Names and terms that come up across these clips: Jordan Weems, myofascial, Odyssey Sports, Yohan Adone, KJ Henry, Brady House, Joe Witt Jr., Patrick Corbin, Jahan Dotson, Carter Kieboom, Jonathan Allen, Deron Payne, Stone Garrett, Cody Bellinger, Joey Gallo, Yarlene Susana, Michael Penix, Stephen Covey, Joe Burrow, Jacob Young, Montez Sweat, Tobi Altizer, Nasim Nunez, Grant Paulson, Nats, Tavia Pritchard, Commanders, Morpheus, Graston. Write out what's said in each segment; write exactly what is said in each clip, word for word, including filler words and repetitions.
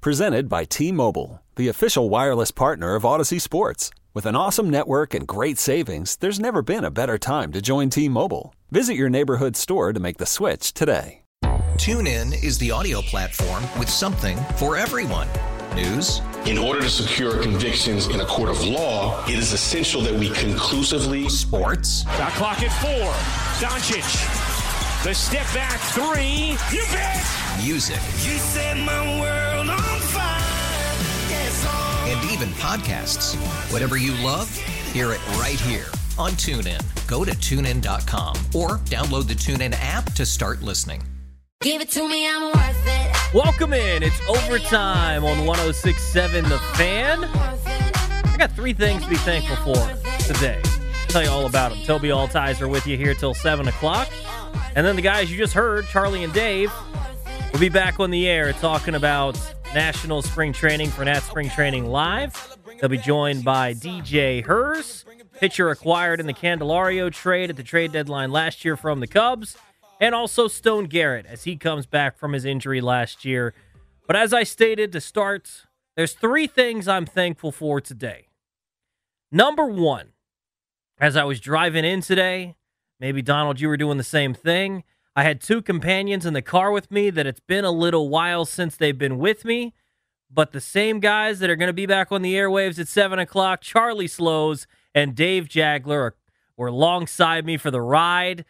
Presented by T-Mobile, the official wireless partner of Odyssey Sports. With an awesome network and great savings, there's never been a better time to join T-Mobile. Visit your neighborhood store to make the switch today. TuneIn is the audio platform with something for everyone. News. In order to secure convictions in a court of law, it is essential that we conclusively. Sports. The clock at four. Doncic. The step back three. You bet. Music. You set my world on fire. And even podcasts. Whatever you love, hear it right here on TuneIn. Go to tune in dot com or download the TuneIn app to start listening. Give it to me, I'm worth it. Welcome in. It's overtime on one oh six point seven The Fan. I got three things to be thankful for today. I'll tell you all about them. Tobi Altizer with you here till seven o'clock. And then the guys you just heard, Charlie and Dave, will be back on the air talking about National Spring Training for Nat Spring Training Live. They'll be joined by D J Herz, pitcher acquired in the Candelario trade at the trade deadline last year from the Cubs, and also Stone Garrett as he comes back from his injury last year. But as I stated to start, there's three things I'm thankful for today. Number one, as I was driving in today, maybe Donald, you were doing the same thing, I had two companions in the car with me that it's been a little while since they've been with me, but the same guys that are going to be back on the airwaves at seven o'clock, Charlie Slowes and Dave Jagler, were alongside me for the ride.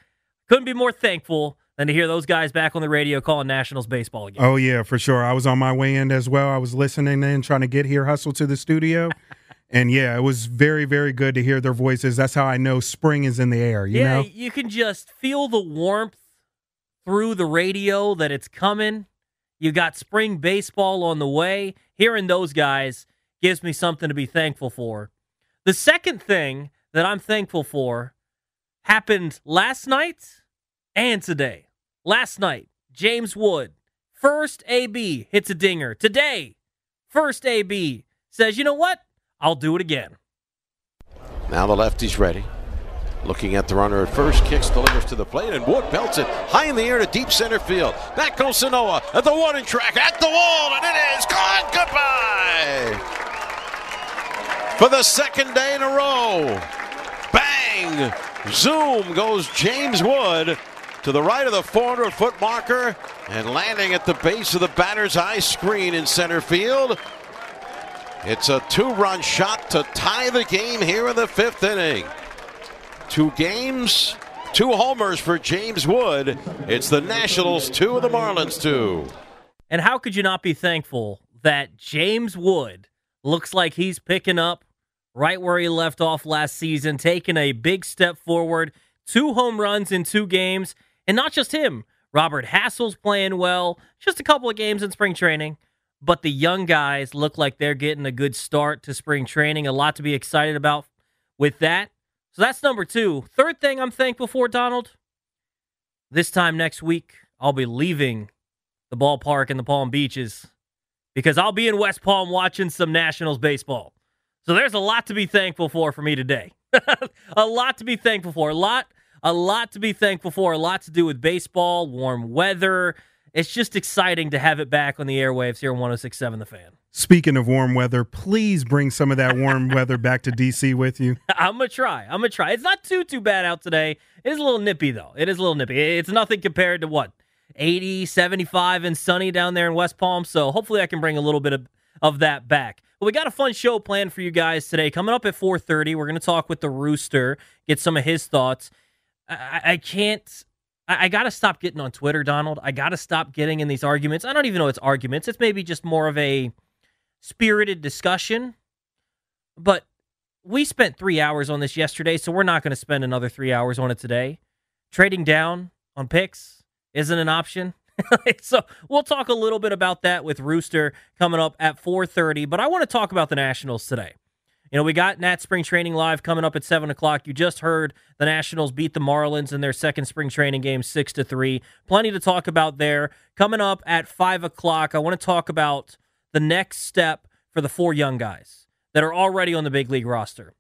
Couldn't be more thankful than to hear those guys back on the radio calling Nationals baseball again. Oh, yeah, for sure. I was on my way in as well. I was listening in, trying to get here, hustle to the studio. And, yeah, it was very, very good to hear their voices. That's how I know spring is in the air, you yeah, know? Yeah, you can just feel the warmth through the radio that it's coming. You got spring baseball on the way. Hearing those guys gives me something to be thankful for. The second thing that I'm thankful for happened last night and today. Last night, James Wood, first A B hits a dinger. Today, first A B says, you know what? I'll do it again. Now the lefty's ready. Looking at the runner at first, kicks, delivers to the plate, and Wood belts it high in the air to deep center field. Back goes Sanoa at the warning track, at the wall, and it is gone. Goodbye. For the second day in a row, bang, zoom goes James Wood to the right of the four hundred foot marker and landing at the base of the batter's eye screen in center field. It's a two-run shot to tie the game here in the fifth inning. Two games, two homers for James Wood. It's the Nationals two, the Marlins two. And how could you not be thankful that James Wood looks like he's picking up right where he left off last season, taking a big step forward, two home runs in two games, and not just him. Robert Hassell's playing well, just a couple of games in spring training, but the young guys look like they're getting a good start to spring training. A lot to be excited about with that. So that's number two. Third thing I'm thankful for, Donald, this time next week, I'll be leaving the ballpark in the Palm Beaches because I'll be in West Palm watching some Nationals baseball. So there's a lot to be thankful for for me today. A lot to be thankful for. A lot, a lot to be thankful for. A lot to do with baseball, warm weather. It's just exciting to have it back on the airwaves here on one oh six point seven The Fan. Speaking of warm weather, please bring some of that warm weather back to D C with you. I'm going to try. I'm going to try. It's not too, too bad out today. It is a little nippy, though. It is a little nippy. It's nothing compared to, what, eighty, seventy-five and sunny down there in West Palm. So hopefully I can bring a little bit of, of that back. But we got a fun show planned for you guys today. Coming up at four thirty, we're going to talk with the Rooster, get some of his thoughts. I, I can't... I got to stop getting on Twitter, Donald. I got to stop getting in these arguments. I don't even know it's arguments. It's maybe just more of a spirited discussion. But we spent three hours on this yesterday, so we're not going to spend another three hours on it today. Trading down on picks isn't an option. So we'll talk a little bit about that with Rooster coming up at four thirty. But I want to talk about the Nationals today. You know, we got Nat Spring Training Live coming up at seven o'clock. You just heard the Nationals beat the Marlins in their second spring training game six to three. Plenty to talk about there. Coming up at five o'clock, I want to talk about the next step for the four young guys that are already on the big league roster.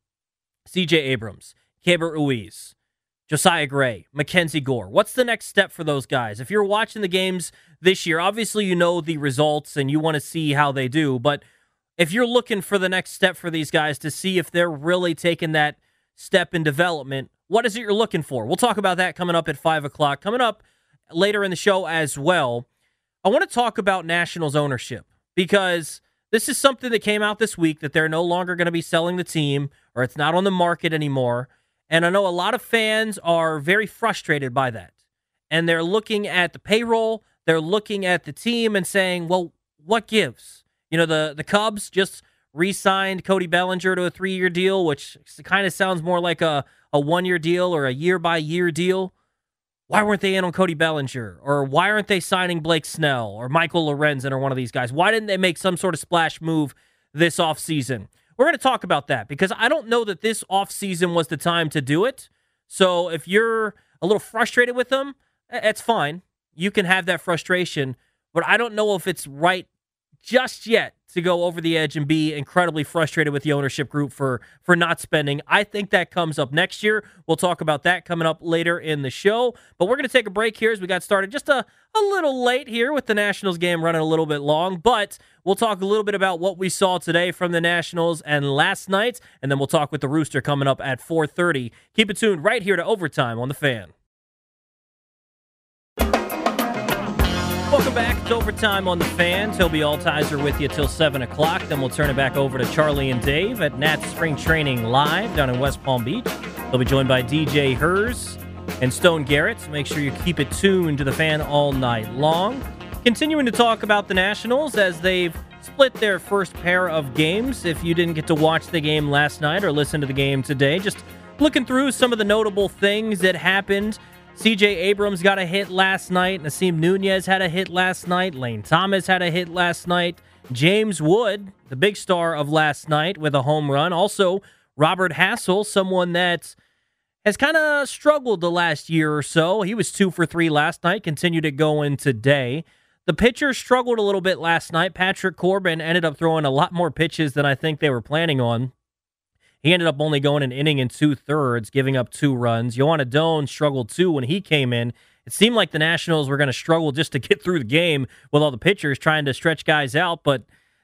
C J Abrams, Keber Ruiz, Josiah Gray, Mackenzie Gore. What's the next step for those guys? If you're watching the games this year, obviously you know the results and you want to see how they do, but if you're looking for the next step for these guys to see if they're really taking that step in development, what is it you're looking for? We'll talk about that coming up at five o'clock. Coming up later in the show as well, I want to talk about Nationals ownership, because this is something that came out this week, that they're no longer going to be selling the team, or it's not on the market anymore. And I know a lot of fans are very frustrated by that. And they're looking at the payroll, they're looking at the team and saying, well, what gives? You know, the, the Cubs just re-signed Cody Bellinger to a three-year deal, which kind of sounds more like a, a one-year deal or a year-by-year deal. Why weren't they in on Cody Bellinger? Or why aren't they signing Blake Snell or Michael Lorenzen or one of these guys? Why didn't they make some sort of splash move this offseason? We're going to talk about that, because I don't know that this offseason was the time to do it. So if you're a little frustrated with them, that's fine. You can have that frustration, but I don't know if it's right just yet to go over the edge and be incredibly frustrated with the ownership group for, for not spending. I think that comes up next year. We'll talk about that coming up later in the show. But we're going to take a break here as we got started just a, a little late here with the Nationals game running a little bit long. But we'll talk a little bit about what we saw today from the Nationals and last night. And then we'll talk with the Rooster coming up at four thirty. Keep it tuned right here to Overtime on The Fan. Welcome back. It's Overtime on The Fan. Tobi Altizer with you till seven o'clock. Then we'll turn it back over to Charlie and Dave at Nats Spring Training Live down in West Palm Beach. They'll be joined by D J Herz and Stone Garrett, so make sure you keep it tuned to The Fan all night long. Continuing to talk about the Nationals as they've split their first pair of games. If you didn't get to watch the game last night or listen to the game today, just looking through some of the notable things that happened. C J Abrams got a hit last night. Nasim Nunez had a hit last night. Lane Thomas had a hit last night. James Wood, the big star of last night, with a home run. Also, Robert Hassell, someone that has kind of struggled the last year or so. He was two for three last night, continued it going today. The pitchers struggled a little bit last night. Patrick Corbin ended up throwing a lot more pitches than I think they were planning on. He ended up only going an inning and two-thirds, giving up two runs. Yohan Adone struggled, too, when he came in. It seemed like the Nationals were going to struggle just to get through the game with all the pitchers trying to stretch guys out, but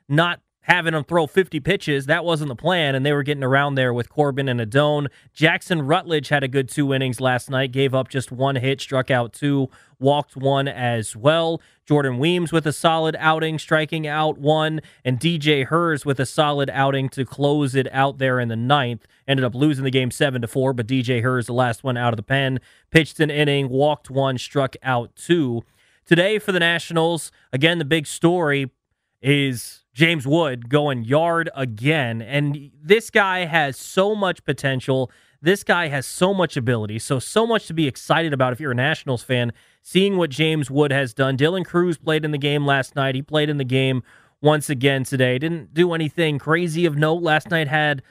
not having them throw fifty pitches. That wasn't the plan, and they were getting around there with Corbin and Adone. Jackson Rutledge had a good two innings last night, gave up just one hit, struck out two, walked one as well. Jordan Weems with a solid outing, striking out one, and D J Herz with a solid outing to close it out there in the ninth. Ended up losing the game seven to four, but D J Herz, the last one out of the pen, pitched an inning, walked one, struck out two. Today for the Nationals, again, the big story is James Wood going yard again, and this guy has so much potential. This guy has so much ability, so so much to be excited about if you're a Nationals fan, seeing what James Wood has done. Dylan Cruz played in the game last night. He played in the game once again today. Didn't do anything crazy of note. Last night had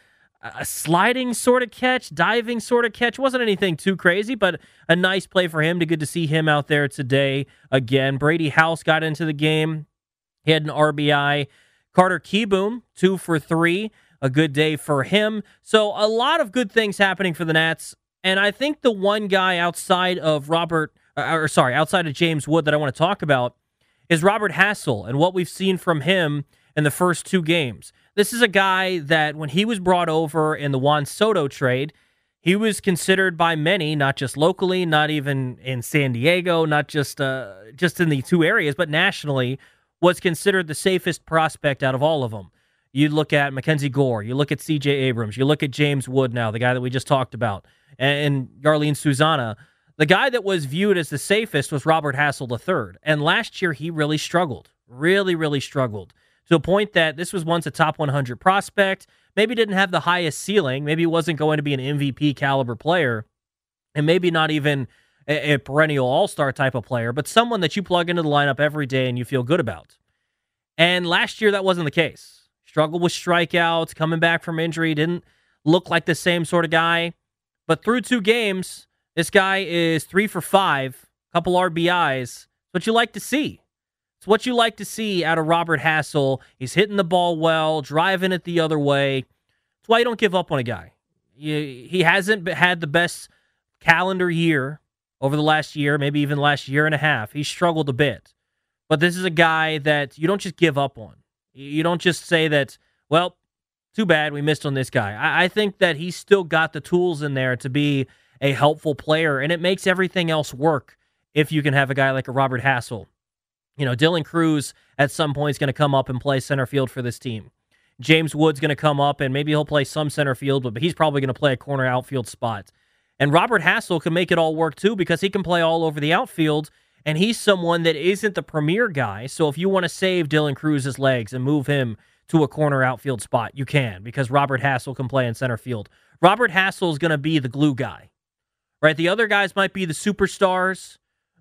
a sliding sort of catch, diving sort of catch. Wasn't anything too crazy, but a nice play for him. Good to see him out there today again. Brady House got into the game. He had an R B I. Carter Kieboom, two for three. A good day for him. So a lot of good things happening for the Nats. And I think the one guy outside of Robert, or sorry, outside of James Wood that I want to talk about is Robert Hassell and what we've seen from him in the first two games. This is a guy that when he was brought over in the Juan Soto trade, he was considered by many, not just locally, not even in San Diego, not just uh, just in the two areas, but nationally, was considered the safest prospect out of all of them. You look at Mackenzie Gore, you look at C J Abrams, you look at James Wood now, the guy that we just talked about, and Yarlene Susana. The guy that was viewed as the safest was Robert Hassell the third, and last year he really struggled, really, really struggled, to the point that this was once a top one hundred prospect, maybe didn't have the highest ceiling, maybe wasn't going to be an M V P caliber player, and maybe not even a, a perennial all-star type of player, but someone that you plug into the lineup every day and you feel good about. And last year, that wasn't the case. Struggled with strikeouts, coming back from injury, didn't look like the same sort of guy. But through two games, this guy is three for five, a couple R B Is. It's what you like to see. It's what you like to see out of Robert Hassell. He's hitting the ball well, driving it the other way. That's why you don't give up on a guy. You, he hasn't had the best calendar year over the last year, maybe even last year and a half. He struggled a bit. But this is a guy that you don't just give up on. You don't just say that, well, too bad we missed on this guy. I, I think that he's still got the tools in there to be a helpful player, and it makes everything else work if you can have a guy like a Robert Hassell. You know, Dylan Cruz at some point is going to come up and play center field for this team. James Wood's going to come up, and maybe he'll play some center field, but he's probably going to play a corner outfield spot. And Robert Hassell can make it all work, too, because he can play all over the outfield, and he's someone that isn't the premier guy. So if you want to save Dylan Cruz's legs and move him to a corner outfield spot, you can, because Robert Hassell can play in center field. Robert Hassell is going to be the glue guy, right? The other guys might be the superstars,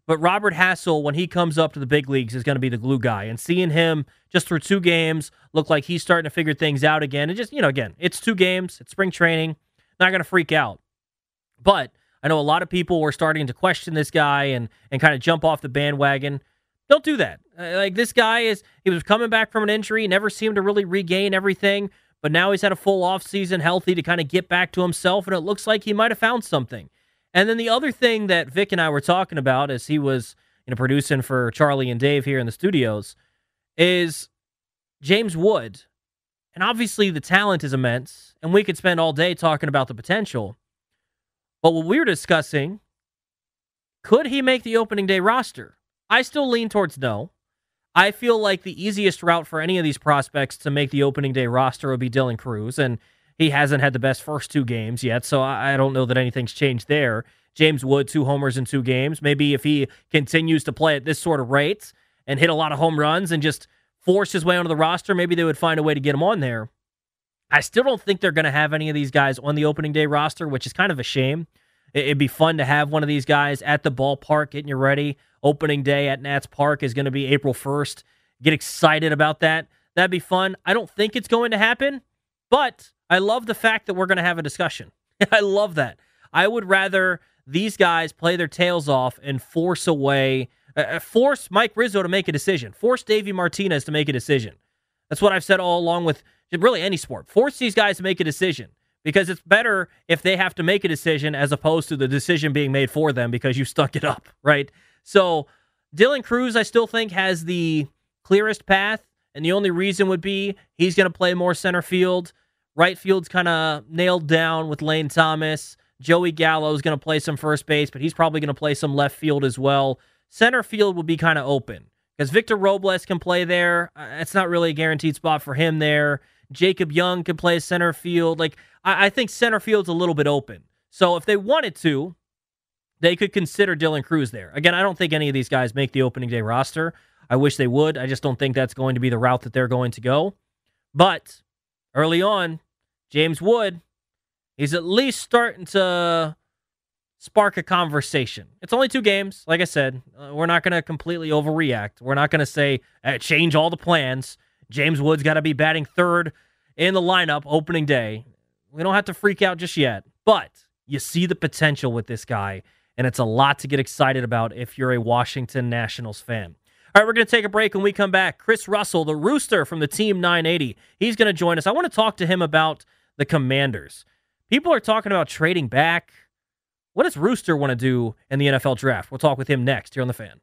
but Robert Hassell, when he comes up to the big leagues, is going to be the glue guy. And seeing him just through two games look like he's starting to figure things out again. And just, you know, again, it's two games. It's spring training. Not going to freak out. But I know a lot of people were starting to question this guy and, and kind of jump off the bandwagon. Don't do that. Like, this guy is, he was coming back from an injury, never seemed to really regain everything, but now he's had a full offseason healthy to kind of get back to himself, and it looks like he might have found something. And then the other thing that Vic and I were talking about as he was, you know, producing for Charlie and Dave here in the studios is James Wood. And obviously the talent is immense, and we could spend all day talking about the potential. But what we were discussing, could he make the opening day roster? I still lean towards no. I feel like the easiest route for any of these prospects to make the opening day roster would be Dylan Cruz, and he hasn't had the best first two games yet, so I don't know that anything's changed there. James Wood, two homers in two games. Maybe if he continues to play at this sort of rate and hit a lot of home runs and just force his way onto the roster, maybe they would find a way to get him on there. I still don't think they're going to have any of these guys on the opening day roster, which is kind of a shame. It'd be fun to have one of these guys at the ballpark getting you ready. Opening day at Nats Park is going to be April first. Get excited about that. That'd be fun. I don't think it's going to happen, but I love the fact that we're going to have a discussion. I love that. I would rather these guys play their tails off and force away, uh, force Mike Rizzo to make a decision, force Davey Martinez to make a decision. That's what I've said all along with really any sport. Force these guys to make a decision, because it's better if they have to make a decision as opposed to the decision being made for them because you stuck it up, right? So Dylan Cruz, I still think, has the clearest path, and the only reason would be he's going to play more center field. Right field's kind of nailed down with Lane Thomas. Joey Gallo is going to play some first base, but he's probably going to play some left field as well. Center field will be kind of open because Victor Robles can play there. It's not really a guaranteed spot for him there. Jacob Young can play center field. Like, I, I think center field's a little bit open. So if they wanted to, they could consider Dylan Cruz there. Again, I don't think any of these guys make the opening day roster. I wish they would. I just don't think that's going to be the route that they're going to go. But early on, James Wood, he's at least starting to spark a conversation. It's only two games. Like I said, uh, we're not going to completely overreact. We're not going to say, uh, change all the plans. James Wood's got to be batting third in the lineup opening day. We don't have to freak out just yet, but you see the potential with this guy, and it's a lot to get excited about if you're a Washington Nationals fan. All right, we're going to take a break. When we come back, Chris Russell, the Rooster from the Team nine eighty, he's going to join us. I want to talk to him about the Commanders. People are talking about trading back. What does Rooster want to do in the N F L draft? We'll talk with him next here on The Fan.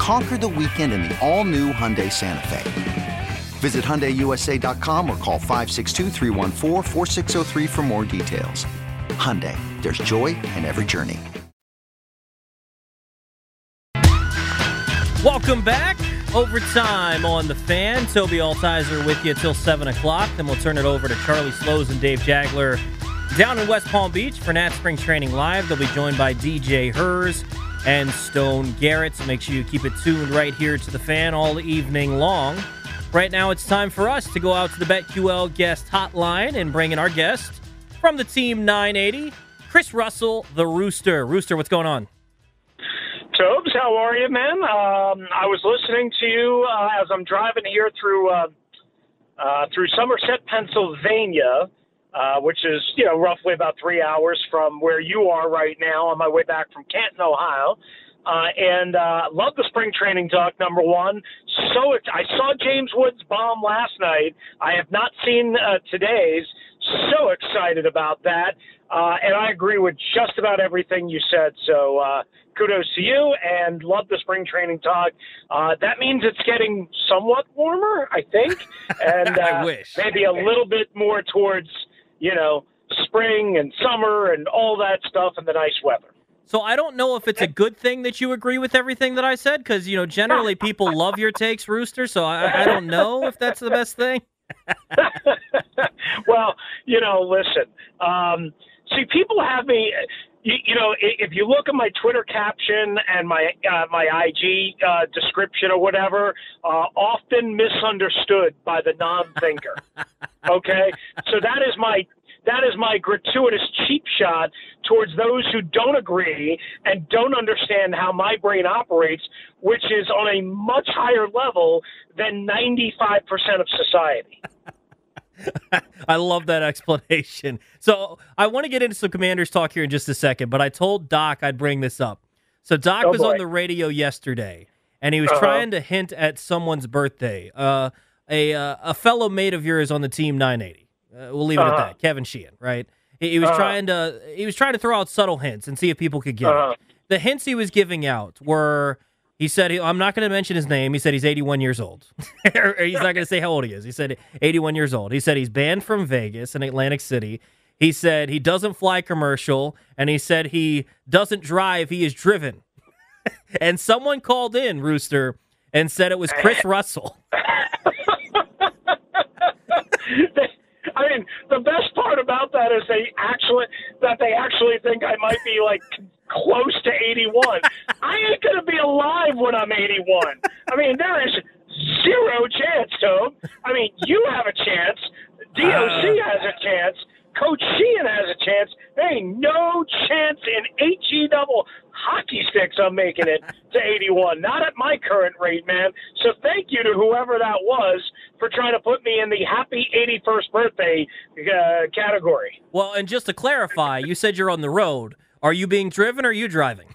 Conquer the weekend in the all-new Hyundai Santa Fe. Visit Hyundai U S A dot com or call five six two, three one four, four six zero three for more details. Hyundai, there's joy in every journey. Welcome back. Overtime on The Fan. Tobi Altizer with you till seven o'clock. Then we'll turn it over to Charlie Slowes and Dave Jagler down in West Palm Beach for Nat Spring Training Live. They'll be joined by D J Herz and Stone Garrett. So make sure you keep it tuned right here to The Fan all evening long. Right now it's time for us to go out to the BetQL guest hotline and bring in our guest from the Team nine eighty, Chris Russell, the Rooster. Rooster, what's going on? Tobes, how are you, man? Um, I was listening to you uh, as I'm driving here through uh, uh, through Somerset, Pennsylvania, uh, which is you know roughly about three hours from where you are right now. On my way back from Canton, Ohio, uh, and uh, love the spring training talk. Number one, so I saw James Wood's bomb last night. I have not seen uh, today's. So excited about that, uh, and I agree with just about everything you said. So. Uh, Kudos to you, and love the spring training talk. Uh, that means it's getting somewhat warmer, I think, and uh, I wish. Maybe a little bit more towards, you know, spring and summer and all that stuff and the nice weather. So I don't know if it's a good thing that you agree with everything that I said, because, you know, generally people love your takes, Rooster, so I, I don't know if that's the best thing. Well, you know, listen, um, see, people have me... You, you know, if you look at my Twitter caption and my uh, my I G uh, description or whatever, uh, often misunderstood by the non-thinker. Okay, so that is my that is my gratuitous cheap shot towards those who don't agree and don't understand how my brain operates, which is on a much higher level than ninety-five percent of society. I love that explanation. So I want to get into some Commanders talk here in just a second, but I told Doc I'd bring this up. So Doc oh was on the radio yesterday, and he was uh-huh. trying to hint at someone's birthday. Uh, a uh, a fellow mate of yours on the Team nine eighty. Uh, we'll leave it uh-huh. at that. Kevin Sheehan, right? He, he was uh-huh. trying to he was trying to throw out subtle hints and see if people could get uh-huh. it. The hints he was giving out were. He said, he, I'm not going to mention his name. He said he's eighty-one years old. or, or he's not going to say how old he is. He said eighty-one years old. He said he's banned from Vegas and Atlantic City. He said he doesn't fly commercial. And he said he doesn't drive. He is driven. And someone called in, Rooster, and said it was Chris Russell. I mean, the best part about that is they actually that they actually think I might be, like, close to eighty-one. I ain't going to be alive when I'm eighty-one. I mean, there is zero chance, Tobe. I mean, you have a chance. D O C uh, has a chance. Coach Sheehan has a chance. There ain't no chance in H E double hockey sticks I'm making it to eighty-one. Not at my current rate, man. So thank you to whoever that was for trying to put me in the happy eighty-first birthday uh, category. Well, and just to clarify, you said you're on the road. Are you being driven or are you driving?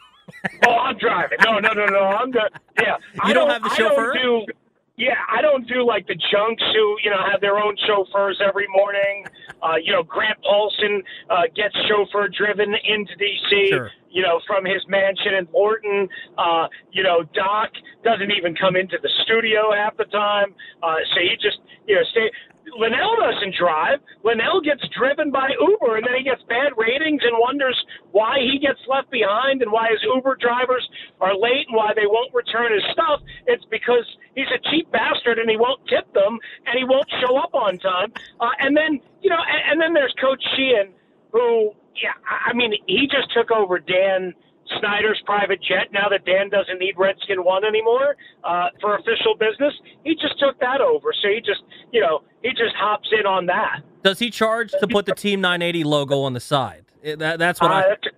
Oh, I'm driving. No, no, no, no. I'm good. Yeah. You don't, don't have the chauffeur? I don't do, yeah, I don't do like the junks who, you know, have their own chauffeurs every morning. Uh, you know, Grant Paulson uh, gets chauffeur driven into D C, sure. you know, from his mansion in Lorton. Uh, you know, Doc doesn't even come into the studio half the time. Uh, so he just, you know, stay. Linnell doesn't drive. Linnell gets driven by Uber, and then he gets bad ratings and wonders why he gets left behind and why his Uber drivers are late and why they won't return his stuff. It's because he's a cheap bastard and he won't tip them and he won't show up on time. Uh, and then, you know, and, and then there's Coach Sheehan, who, yeah, I mean, he just took over Dan Snyder's private jet now that Dan doesn't need Redskin One anymore uh, for official business. He just took that over. So he just, you know, he just hops in on that. Does he charge to put the Team nine eighty logo on the side? That, that's what uh, I... That's a,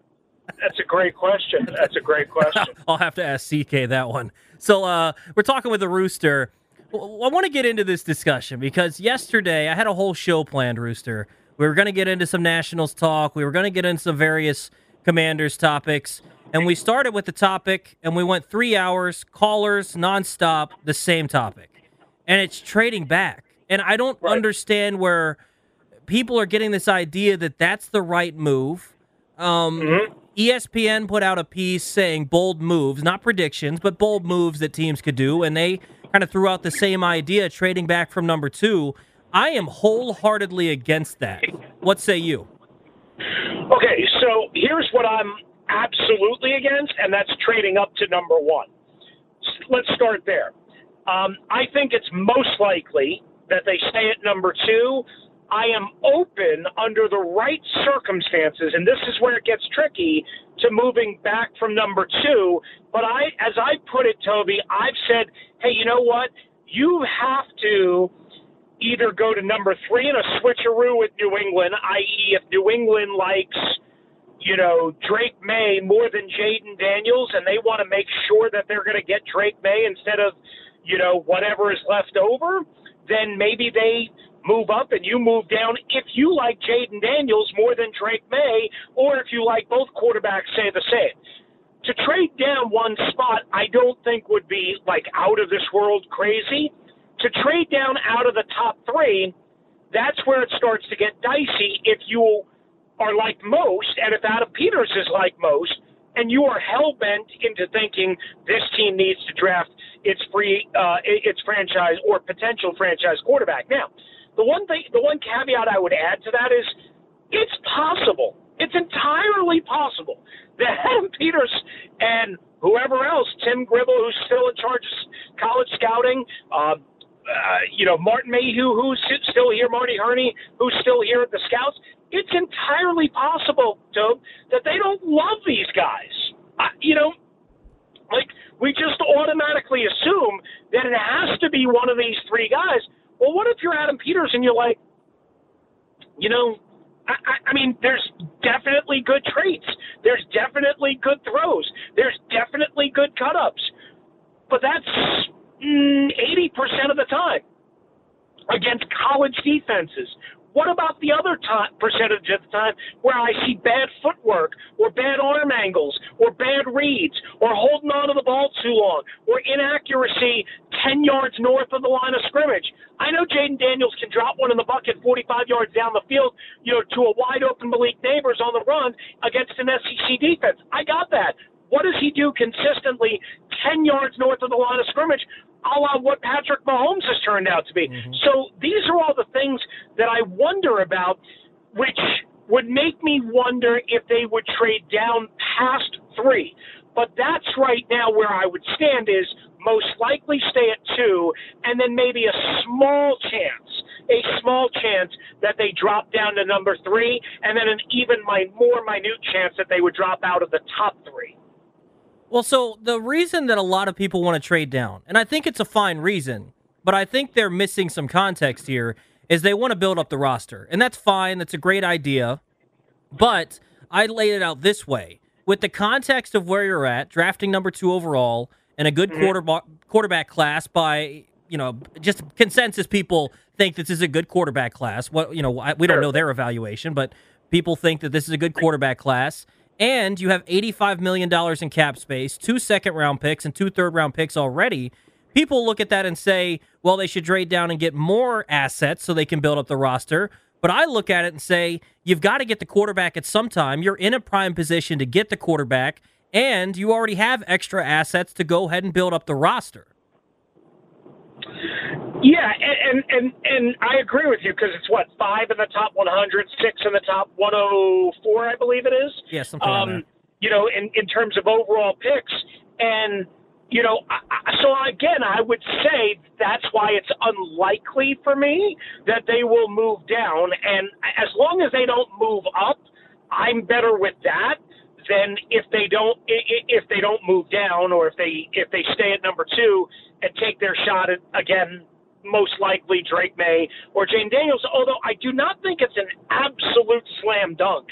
that's a great question. That's a great question. I'll have to ask C K that one. So uh, we're talking with the Rooster. I want to get into this discussion because yesterday I had a whole show planned, Rooster. We were going to get into some Nationals talk. We were going to get into some various Commanders topics. And we started with the topic, and we went three hours, callers, nonstop, the same topic. And it's trading back. And I don't right. understand where people are getting this idea that that's the right move. Um, mm-hmm. E S P N put out a piece saying bold moves, not predictions, but bold moves that teams could do. And they kind of threw out the same idea, trading back from number two. I am wholeheartedly against that. What say you? Okay, so here's what I'm absolutely against, and that's trading up to number one. Let's start there. Um, I think it's most likely that they stay at number two. I am open under the right circumstances, and this is where it gets tricky, to moving back from number two. But I, as I put it, Toby, I've said, hey, you know what? You have to either go to number three in a switcheroo with New England, that is if New England likes, you know, Drake May more than Jaden Daniels, and they want to make sure that they're going to get Drake May instead of, you know, whatever is left over, then maybe they move up and you move down if you like Jaden Daniels more than Drake May, or if you like both quarterbacks, say the same. To trade down one spot, I don't think would be, like, out of this world crazy. To trade down out of the top three, that's where it starts to get dicey if you are like most, and if Adam Peters is like most, and you are hell-bent into thinking this team needs to draft its free, uh, its franchise or potential franchise quarterback. Now, the one thing, the one caveat I would add to that is it's possible, it's entirely possible that Adam Peters and whoever else, Tim Gribble, who's still in charge of college scouting, uh, Uh, you know, Martin Mayhew, who's still here, Marty Herney, who's still here at the Scouts. It's entirely possible, Tobe, that they don't love these guys. Uh, you know, like, we just automatically assume that it has to be one of these three guys. Well, what if you're Adam Peters and you're like, you know, I, I, I mean, there's definitely good traits. There's definitely good throws. There's definitely good cut-ups. But that's eighty percent of the time against college defenses. What about the other t- percentage of the time where I see bad footwork or bad arm angles or bad reads or holding on to the ball too long or inaccuracy ten yards north of the line of scrimmage? I know Jaden Daniels can drop one in the bucket forty-five yards down the field, you know, to a wide-open Malik Neighbors on the run against an S E C defense. I got that. What does he do consistently ten yards north of the line of scrimmage, a la what Patrick Mahomes has turned out to be? Mm-hmm. So these are all the things that I wonder about, which would make me wonder if they would trade down past three. But that's right now where I would stand is most likely stay at two, and then maybe a small chance, a small chance that they drop down to number three, and then an even more minute chance that they would drop out of the top three. Well, so the reason that a lot of people want to trade down, and I think it's a fine reason, but I think they're missing some context here, is they want to build up the roster. And that's fine. That's a great idea. But I laid it out this way. With the context of where you're at, drafting number two overall, and a good quarterback quarterback class by, you know, just consensus people think this is a good quarterback class. What, you know, we don't know their evaluation, but people think that this is a good quarterback class. And you have eighty-five million dollars in cap space, two second-round picks, and two third-round picks already. People look at that and say, well, they should trade down and get more assets so they can build up the roster. But I look at it and say, you've got to get the quarterback at some time. You're in a prime position to get the quarterback, and you already have extra assets to go ahead and build up the roster. Yeah, and and, and I agree with you because it's, what, five in the top one hundred, six in the top one oh four, I believe it is? Yeah, something um, like that. You know, in, in terms of overall picks. And, you know, I, so again, I would say that's why it's unlikely for me that they will move down. And as long as they don't move up, I'm better with that then if they don't if they don't move down, or if they if they stay at number two and take their shot at, again, most likely Drake May or Jaden Daniels, although I do not think it's an absolute slam dunk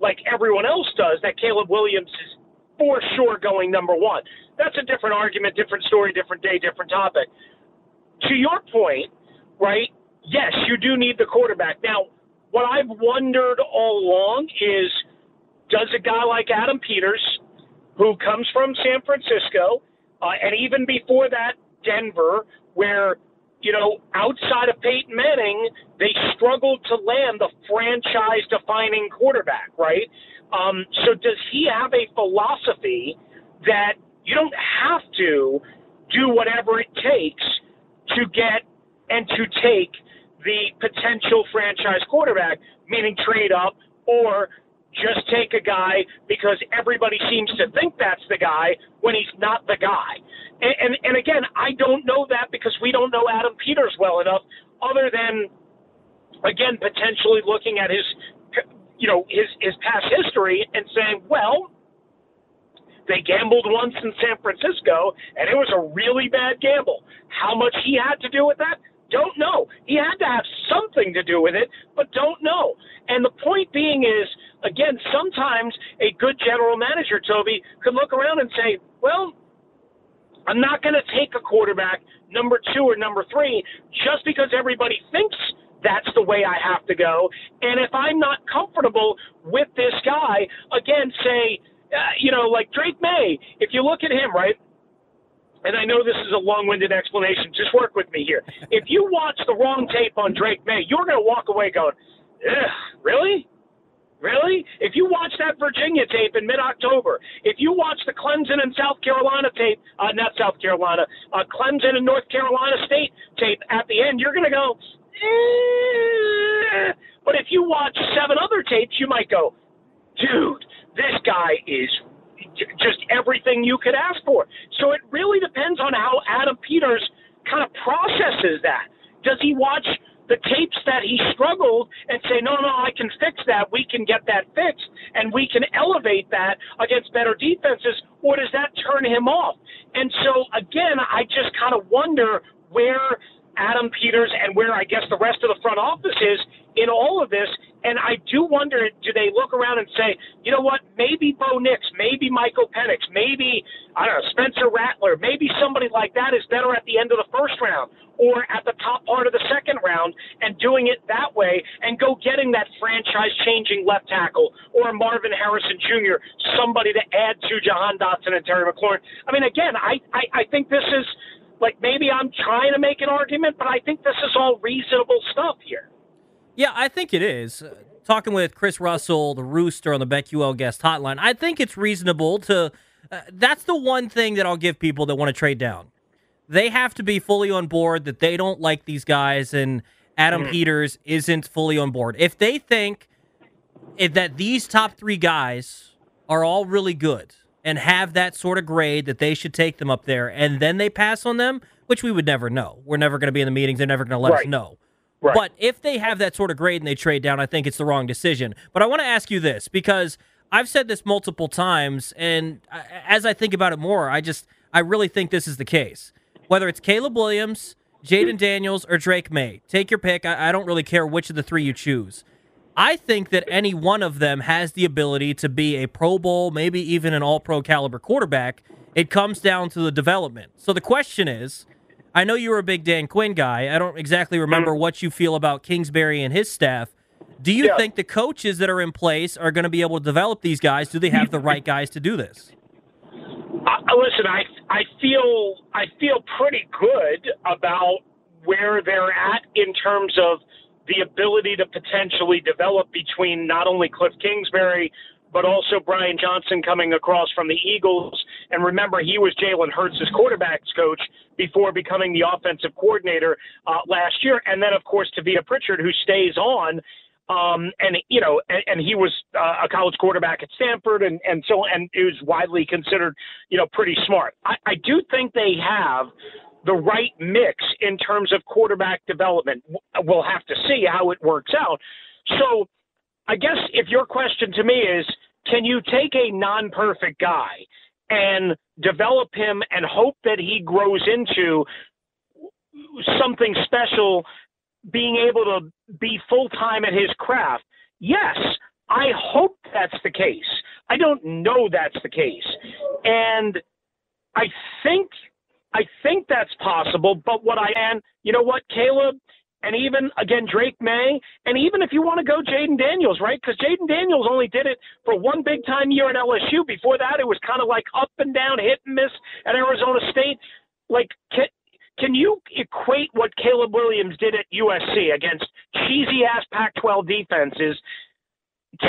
like everyone else does that Caleb Williams is for sure going number one. That's a different argument, different story, different day, different topic. To your point, right, yes, you do need the quarterback. Now, what I've wondered all along is, does a guy like Adam Peters, who comes from San Francisco, uh, and even before that, Denver, where, you know, outside of Peyton Manning, they struggled to land the franchise-defining quarterback, right? Um, so does he have a philosophy that you don't have to do whatever it takes to get and to take the potential franchise quarterback, meaning trade up, or just take a guy because everybody seems to think that's the guy when he's not the guy? And, and, and again, I don't know that because we don't know Adam Peters well enough, other than, again, potentially looking at his, you know, his, his past history and saying, well, they gambled once in San Francisco, and it was a really bad gamble. How much he had to do with that? Don't know. He had to have something to do with it, but don't know. And the point being is, again, sometimes a good general manager, Toby, could look around and say, well, I'm not going to take a quarterback number two or number three just because everybody thinks that's the way I have to go. And if I'm not comfortable with this guy, again, say, Uh, you know, like Drake May, if you look at him, right, and I know this is a long-winded explanation, just work with me here. If you watch the wrong tape on Drake May, you're going to walk away going, ugh, really? Really? If you watch that Virginia tape in mid-October, if you watch the Clemson and South Carolina tape, uh, not South Carolina, uh, Clemson and North Carolina State tape at the end, you're going to go, eh. But if you watch seven other tapes, you might go, dude, this guy is just everything you could ask for. So it really depends on how Adam Peters kind of processes that. Does he watch the tapes that he struggled and say, no, no, I can fix that. We can get that fixed, and we can elevate that against better defenses, or does that turn him off? And so, again, I just kind of wonder where Adam Peters and where I guess the rest of the front office is in all of this. And I do wonder, do they look around and say, you know what, maybe Bo Nix, maybe Michael Penix, maybe, I don't know, Spencer Rattler, maybe somebody like that is better at the end of the first round or at the top part of the second round, and doing it that way and go getting that franchise-changing left tackle or Marvin Harrison Junior, somebody to add to Jahan Dotson and Terry McLaurin. I mean, again, I, I, I think this is, like, maybe I'm trying to make an argument, but I think this is all reasonable stuff here. Yeah, I think it is. Uh, talking with Chris Russell, the Rooster, on the BetQL guest hotline, I think it's reasonable to uh, – that's the one thing that I'll give people that want to trade down. They have to be fully on board that they don't like these guys, and Adam mm-hmm. Peters isn't fully on board. If they think if, that these top three guys are all really good and have that sort of grade that they should take them up there, and then they pass on them, which we would never know. We're never going to be in the meetings. They're never going to let right. us know. Right. But if they have that sort of grade and they trade down, I think it's the wrong decision. But I want to ask you this, because I've said this multiple times, and as I think about it more, I just I really think this is the case. Whether it's Caleb Williams, Jaden Daniels, or Drake May, take your pick. I, I don't really care which of the three you choose. I think that any one of them has the ability to be a Pro Bowl, maybe even an all-pro caliber quarterback. It comes down to the development. So the question is, I know you were a big Dan Quinn guy. I don't exactly remember what you feel about Kingsbury and his staff. Do you yeah. think the coaches that are in place are going to be able to develop these guys? Do they have the right guys to do this? Uh, listen, I I feel I feel pretty good about where they're at in terms of the ability to potentially develop between not only Cliff Kingsbury but also Brian Johnson coming across from the Eagles. And remember, he was Jalen Hurts' quarterback's coach before becoming the offensive coordinator uh, last year. And then, of course, Tavia Pritchard, who stays on. Um, and, you know, and, and he was uh, a college quarterback at Stanford, and, and so and he was widely considered, you know, pretty smart. I, I do think they have the right mix in terms of quarterback development. We'll have to see how it works out. So I guess if your question to me is, Can you take a non-perfect guy and develop him and hope that he grows into something special, being able to be full-time at his craft? Yes, I hope that's the case. I don't know that's the case. And I think I think that's possible, but what I am, you know what, Caleb, and even, again, Drake May, and even if you want to go Jaden Daniels, right? Because Jaden Daniels only did it for one big-time year at L S U. Before that, it was kind of like up and down, hit and miss at Arizona State. Like, can, can you equate what Caleb Williams did at U S C against cheesy-ass Pac twelve defenses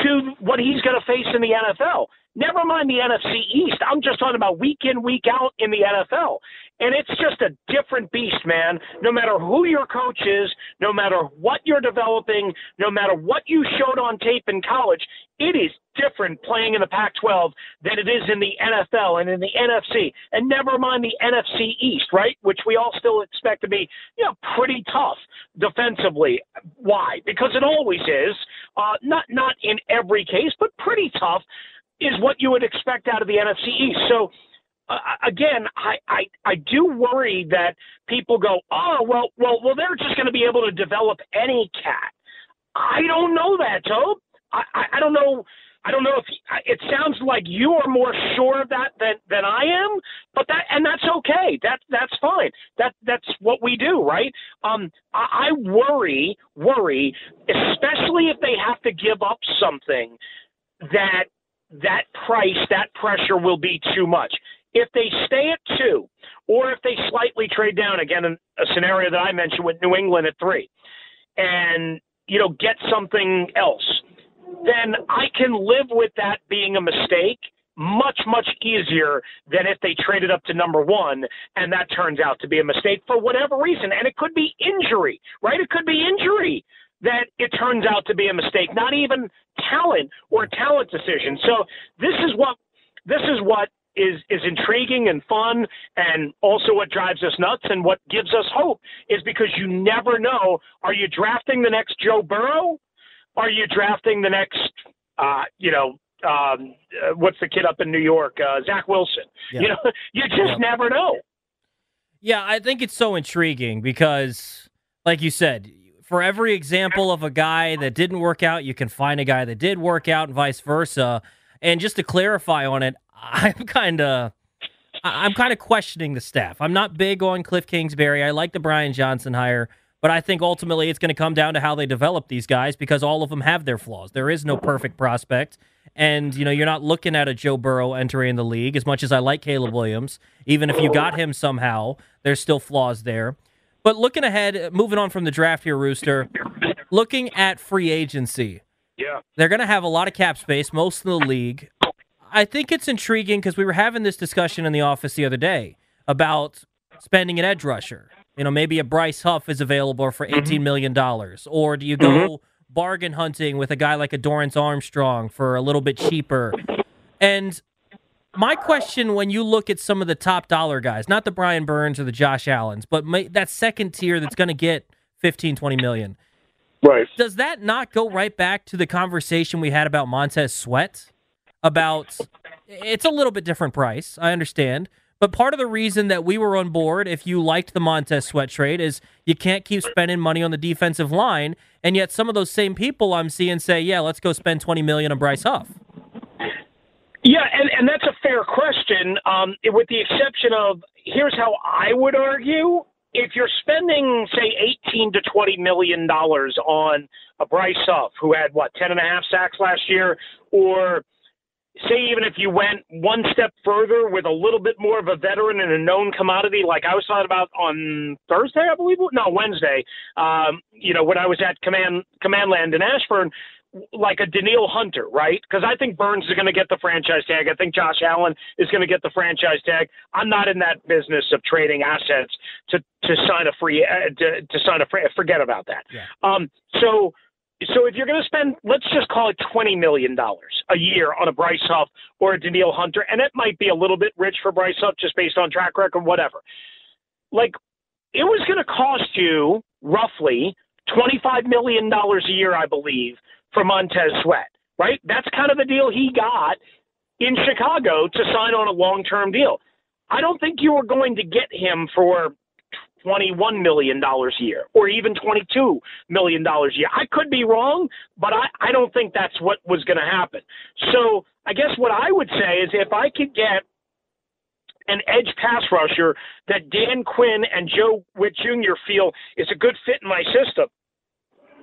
to what he's going to face in the N F L? Never mind the N F C East. I'm just talking about week in, week out in the N F L. And it's just a different beast, man. No matter who your coach is, no matter what you're developing, no matter what you showed on tape in college, it is different playing in the Pac twelve than it is in the N F L and in the N F C. And never mind the N F C East, right, which we all still expect to be, you know, pretty tough defensively. Why? Because it always is. Uh, not not in every case, but pretty tough is what you would expect out of the N F C East. So, uh, again, I, I, I do worry that people go, oh, well, well, well, they're just going to be able to develop any cat. I don't know that, Tobe. I, I, I don't know. I don't know if it sounds like you are more sure of that than, than I am, but that, and that's okay. That that's fine. That that's what we do, right? Um, I, I worry, worry, especially if they have to give up something that, that price, that pressure will be too much. If they stay at two, or if they slightly trade down, again, in a scenario that I mentioned with New England at three, and, you know, get something else, then I can live with that being a mistake much, much easier than if they traded up to number one and that turns out to be a mistake for whatever reason. And it could be injury, right? It could be injury that it turns out to be a mistake, not even talent or talent decision. So this is what this is what is, is intriguing and fun, and also what drives us nuts and what gives us hope, is because you never know. Are you drafting the next Joe Burrow? Are you drafting the next, uh, you know, um, uh, what's the kid up in New York, uh, Zach Wilson? Yeah. You know, you just yeah. never know. Yeah, I think it's so intriguing because, like you said, for every example of a guy that didn't work out, you can find a guy that did work out and vice versa. And just to clarify on it, I'm kind of I'm kind of questioning the staff. I'm not big on Cliff Kingsbury. I like the Brian Johnson hire, but I think ultimately it's going to come down to how they develop these guys, because all of them have their flaws. There is no perfect prospect. And, you know, you're not looking at a Joe Burrow entering the league. As much as I like Caleb Williams, even if you got him somehow, there's still flaws there. But looking ahead, moving on from the draft here, Rooster, looking at free agency, yeah, they're going to have a lot of cap space, most in the league. I think it's intriguing because we were having this discussion in the office the other day about spending an edge rusher. You know, maybe a Bryce Huff is available for eighteen million dollars, or do you go mm-hmm. bargain hunting with a guy like a Dorrance Armstrong for a little bit cheaper? And my question, when you look at some of the top dollar guys, not the Brian Burns or the Josh Allens, but my, that second tier that's going to get fifteen, twenty million, right? Does that not go right back to the conversation we had about Montez Sweat? About, it's a little bit different price, I understand, but part of the reason that we were on board, if you liked the Montez Sweat trade, is you can't keep spending money on the defensive line, and yet some of those same people I'm seeing say, yeah, let's go spend twenty million dollars on Bryce Huff. Yeah, and, and that's a fair question, um, with the exception of, here's how I would argue, if you're spending, say, eighteen to twenty million dollars on a Bryce Huff, who had, what, ten and a half sacks last year, or say even if you went one step further with a little bit more of a veteran and a known commodity, like I was talking about on Thursday, I believe, no, Wednesday, um, you know, when I was at Command Commandland in Ashburn, like a Daniil Hunter, right? Because I think Burns is going to get the franchise tag. I think Josh Allen is going to get the franchise tag. I'm not in that business of trading assets to, to sign a free uh, to, to sign a free. Forget about that. Yeah. Um, so so if you're going to spend, let's just call it twenty million dollars a year on a Bryce Huff or a Daniil Hunter, and it might be a little bit rich for Bryce Huff just based on track record, whatever. Like, it was going to cost you roughly twenty-five million dollars a year, I believe, for Montez Sweat. right? That's kind of the deal he got in Chicago to sign on a long-term deal. I don't think you were going to get him for twenty-one million dollars a year or even twenty-two million dollars a year. I could be wrong, but I, I don't think that's what was going to happen. So I guess what I would say is if I could get an edge pass rusher that Dan Quinn and Joe Witt Junior feel is a good fit in my system,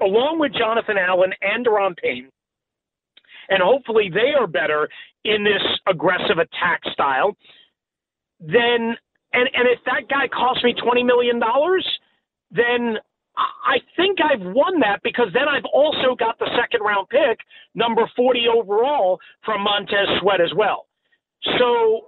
along with Jonathan Allen and Deron Payne, and hopefully they are better in this aggressive attack style, then and, and if that guy costs me twenty million dollars, then I think I've won that, because then I've also got the second-round pick, number forty overall, from Montez Sweat as well. So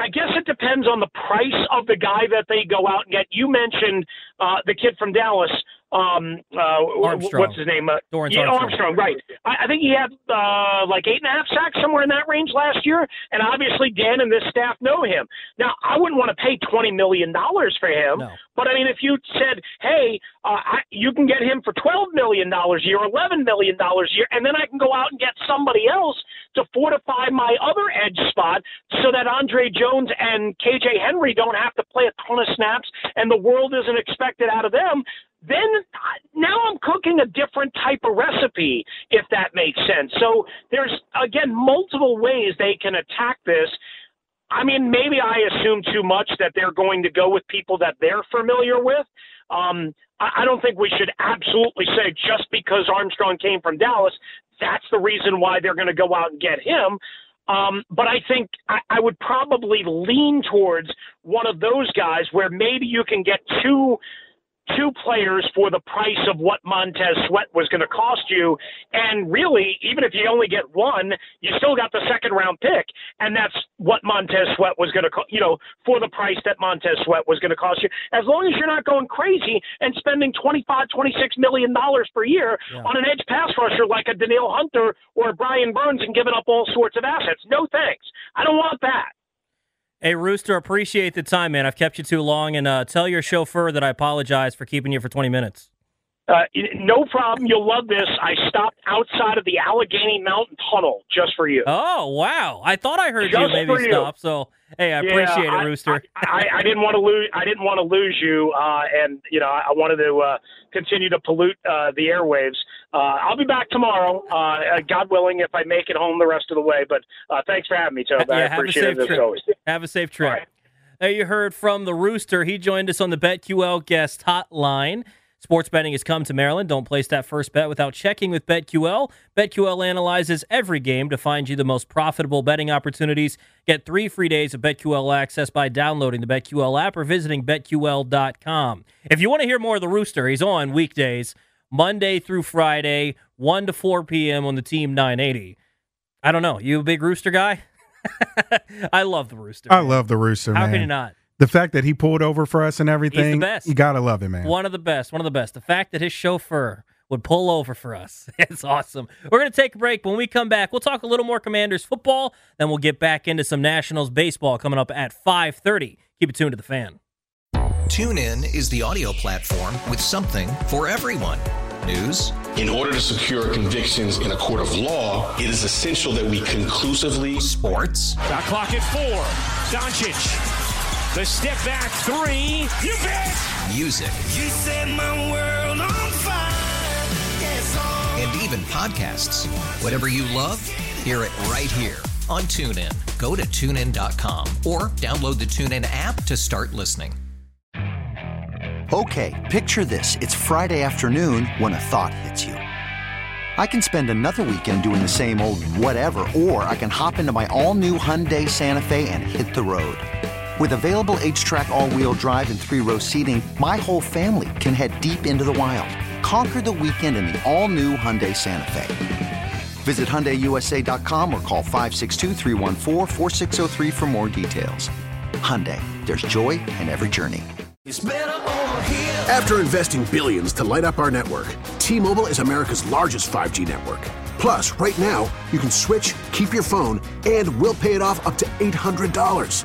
I guess it depends on the price of the guy that they go out and get. You mentioned uh, the kid from Dallas. Um, uh, Armstrong. What's his name? Uh, Dorrance yeah, Armstrong. Armstrong, right. I, I think he had uh, like eight and a half sacks, somewhere in that range last year, and obviously Dan and this staff know him. Now, I wouldn't want to pay twenty million dollars for him, no. But, I mean, if you said, hey, uh, I, you can get him for twelve million dollars a year, eleven million dollars a year, and then I can go out and get somebody else to fortify my other edge spot so that Andre Jones and K J Henry don't have to play a ton of snaps and the world isn't expected out of them, then now I'm cooking a different type of recipe, if that makes sense. So there's, again, multiple ways they can attack this. I mean, maybe I assume too much that they're going to go with people that they're familiar with. Um, I, I don't think we should absolutely say just because Armstrong came from Dallas, that's the reason why they're going to go out and get him. Um, but I think I, I would probably lean towards one of those guys where maybe you can get two – two players for the price of what Montez Sweat was going to cost you. And really, even if you only get one, you still got the second round pick. And that's what Montez Sweat was going to cost, you know, for the price that Montez Sweat was going to cost you. As long as you're not going crazy and spending twenty-five, twenty-six million dollars per year yeah. on an edge pass rusher like a Daniil Hunter or Brian Burns and giving up all sorts of assets. No thanks. I don't want that. Hey, Rooster, appreciate the time, man. I've kept you too long, and uh, tell your chauffeur that I apologize for keeping you for twenty minutes. Uh, no problem. You'll love this. I stopped outside of the Allegheny Mountain Tunnel just for you. Oh, wow. I thought I heard just you maybe you. stop, so hey, I yeah, appreciate it, I, Rooster. I, I, I didn't want to lose I didn't want to lose you, uh, and you know, I wanted to uh, continue to pollute uh, the airwaves. Uh, I'll be back tomorrow, uh, God willing, if I make it home the rest of the way. But uh, thanks for having me, Toby. Yeah, I appreciate it as always. Have a safe trip. Right. There you heard from the Rooster. He joined us on the BetQL guest hotline. Sports betting has come to Maryland. Don't place that first bet without checking with BetQL. BetQL analyzes every game to find you the most profitable betting opportunities. Get three free days of BetQL access by downloading the BetQL app or visiting bet Q L dot com. If you want to hear more of the Rooster, he's on weekdays, Monday through Friday, one to four p.m. on the Team nine eighty. I don't know. You a big Rooster guy? I love the Rooster. Man. I love the Rooster, man. How can you not? The fact that he pulled over for us and everything. He's the best. You got to love him, man. One of the best. One of the best. The fact that his chauffeur would pull over for us. It's awesome. We're going to take a break. When we come back, we'll talk a little more Commanders football. Then we'll get back into some Nationals baseball coming up at five thirty. Keep it tuned to The Fan. TuneIn is the audio platform with something for everyone. News. In order to secure convictions in a court of law, it is essential that we conclusively. Sports. The clock at four. Doncic. The step back three. You bet. Music. You set my world on fire. Yes, oh. And even podcasts. Whatever you love, hear it right here on TuneIn. Go to tune in dot com or download the TuneIn app to start listening. Okay, picture this. It's Friday afternoon when a thought hits you. I can spend another weekend doing the same old whatever, or I can hop into my all-new Hyundai Santa Fe and hit the road. With available H-Track all-wheel drive and three-row seating, my whole family can head deep into the wild. Conquer the weekend in the all-new Hyundai Santa Fe. Visit Hyundai U S A dot com or call five six two, three one four, four six zero three for more details. Hyundai, there's joy in every journey. It's better over here. After investing billions to light up our network, T-Mobile is America's largest five G network. Plus, right now, you can switch, keep your phone, and we'll pay it off up to eight hundred dollars.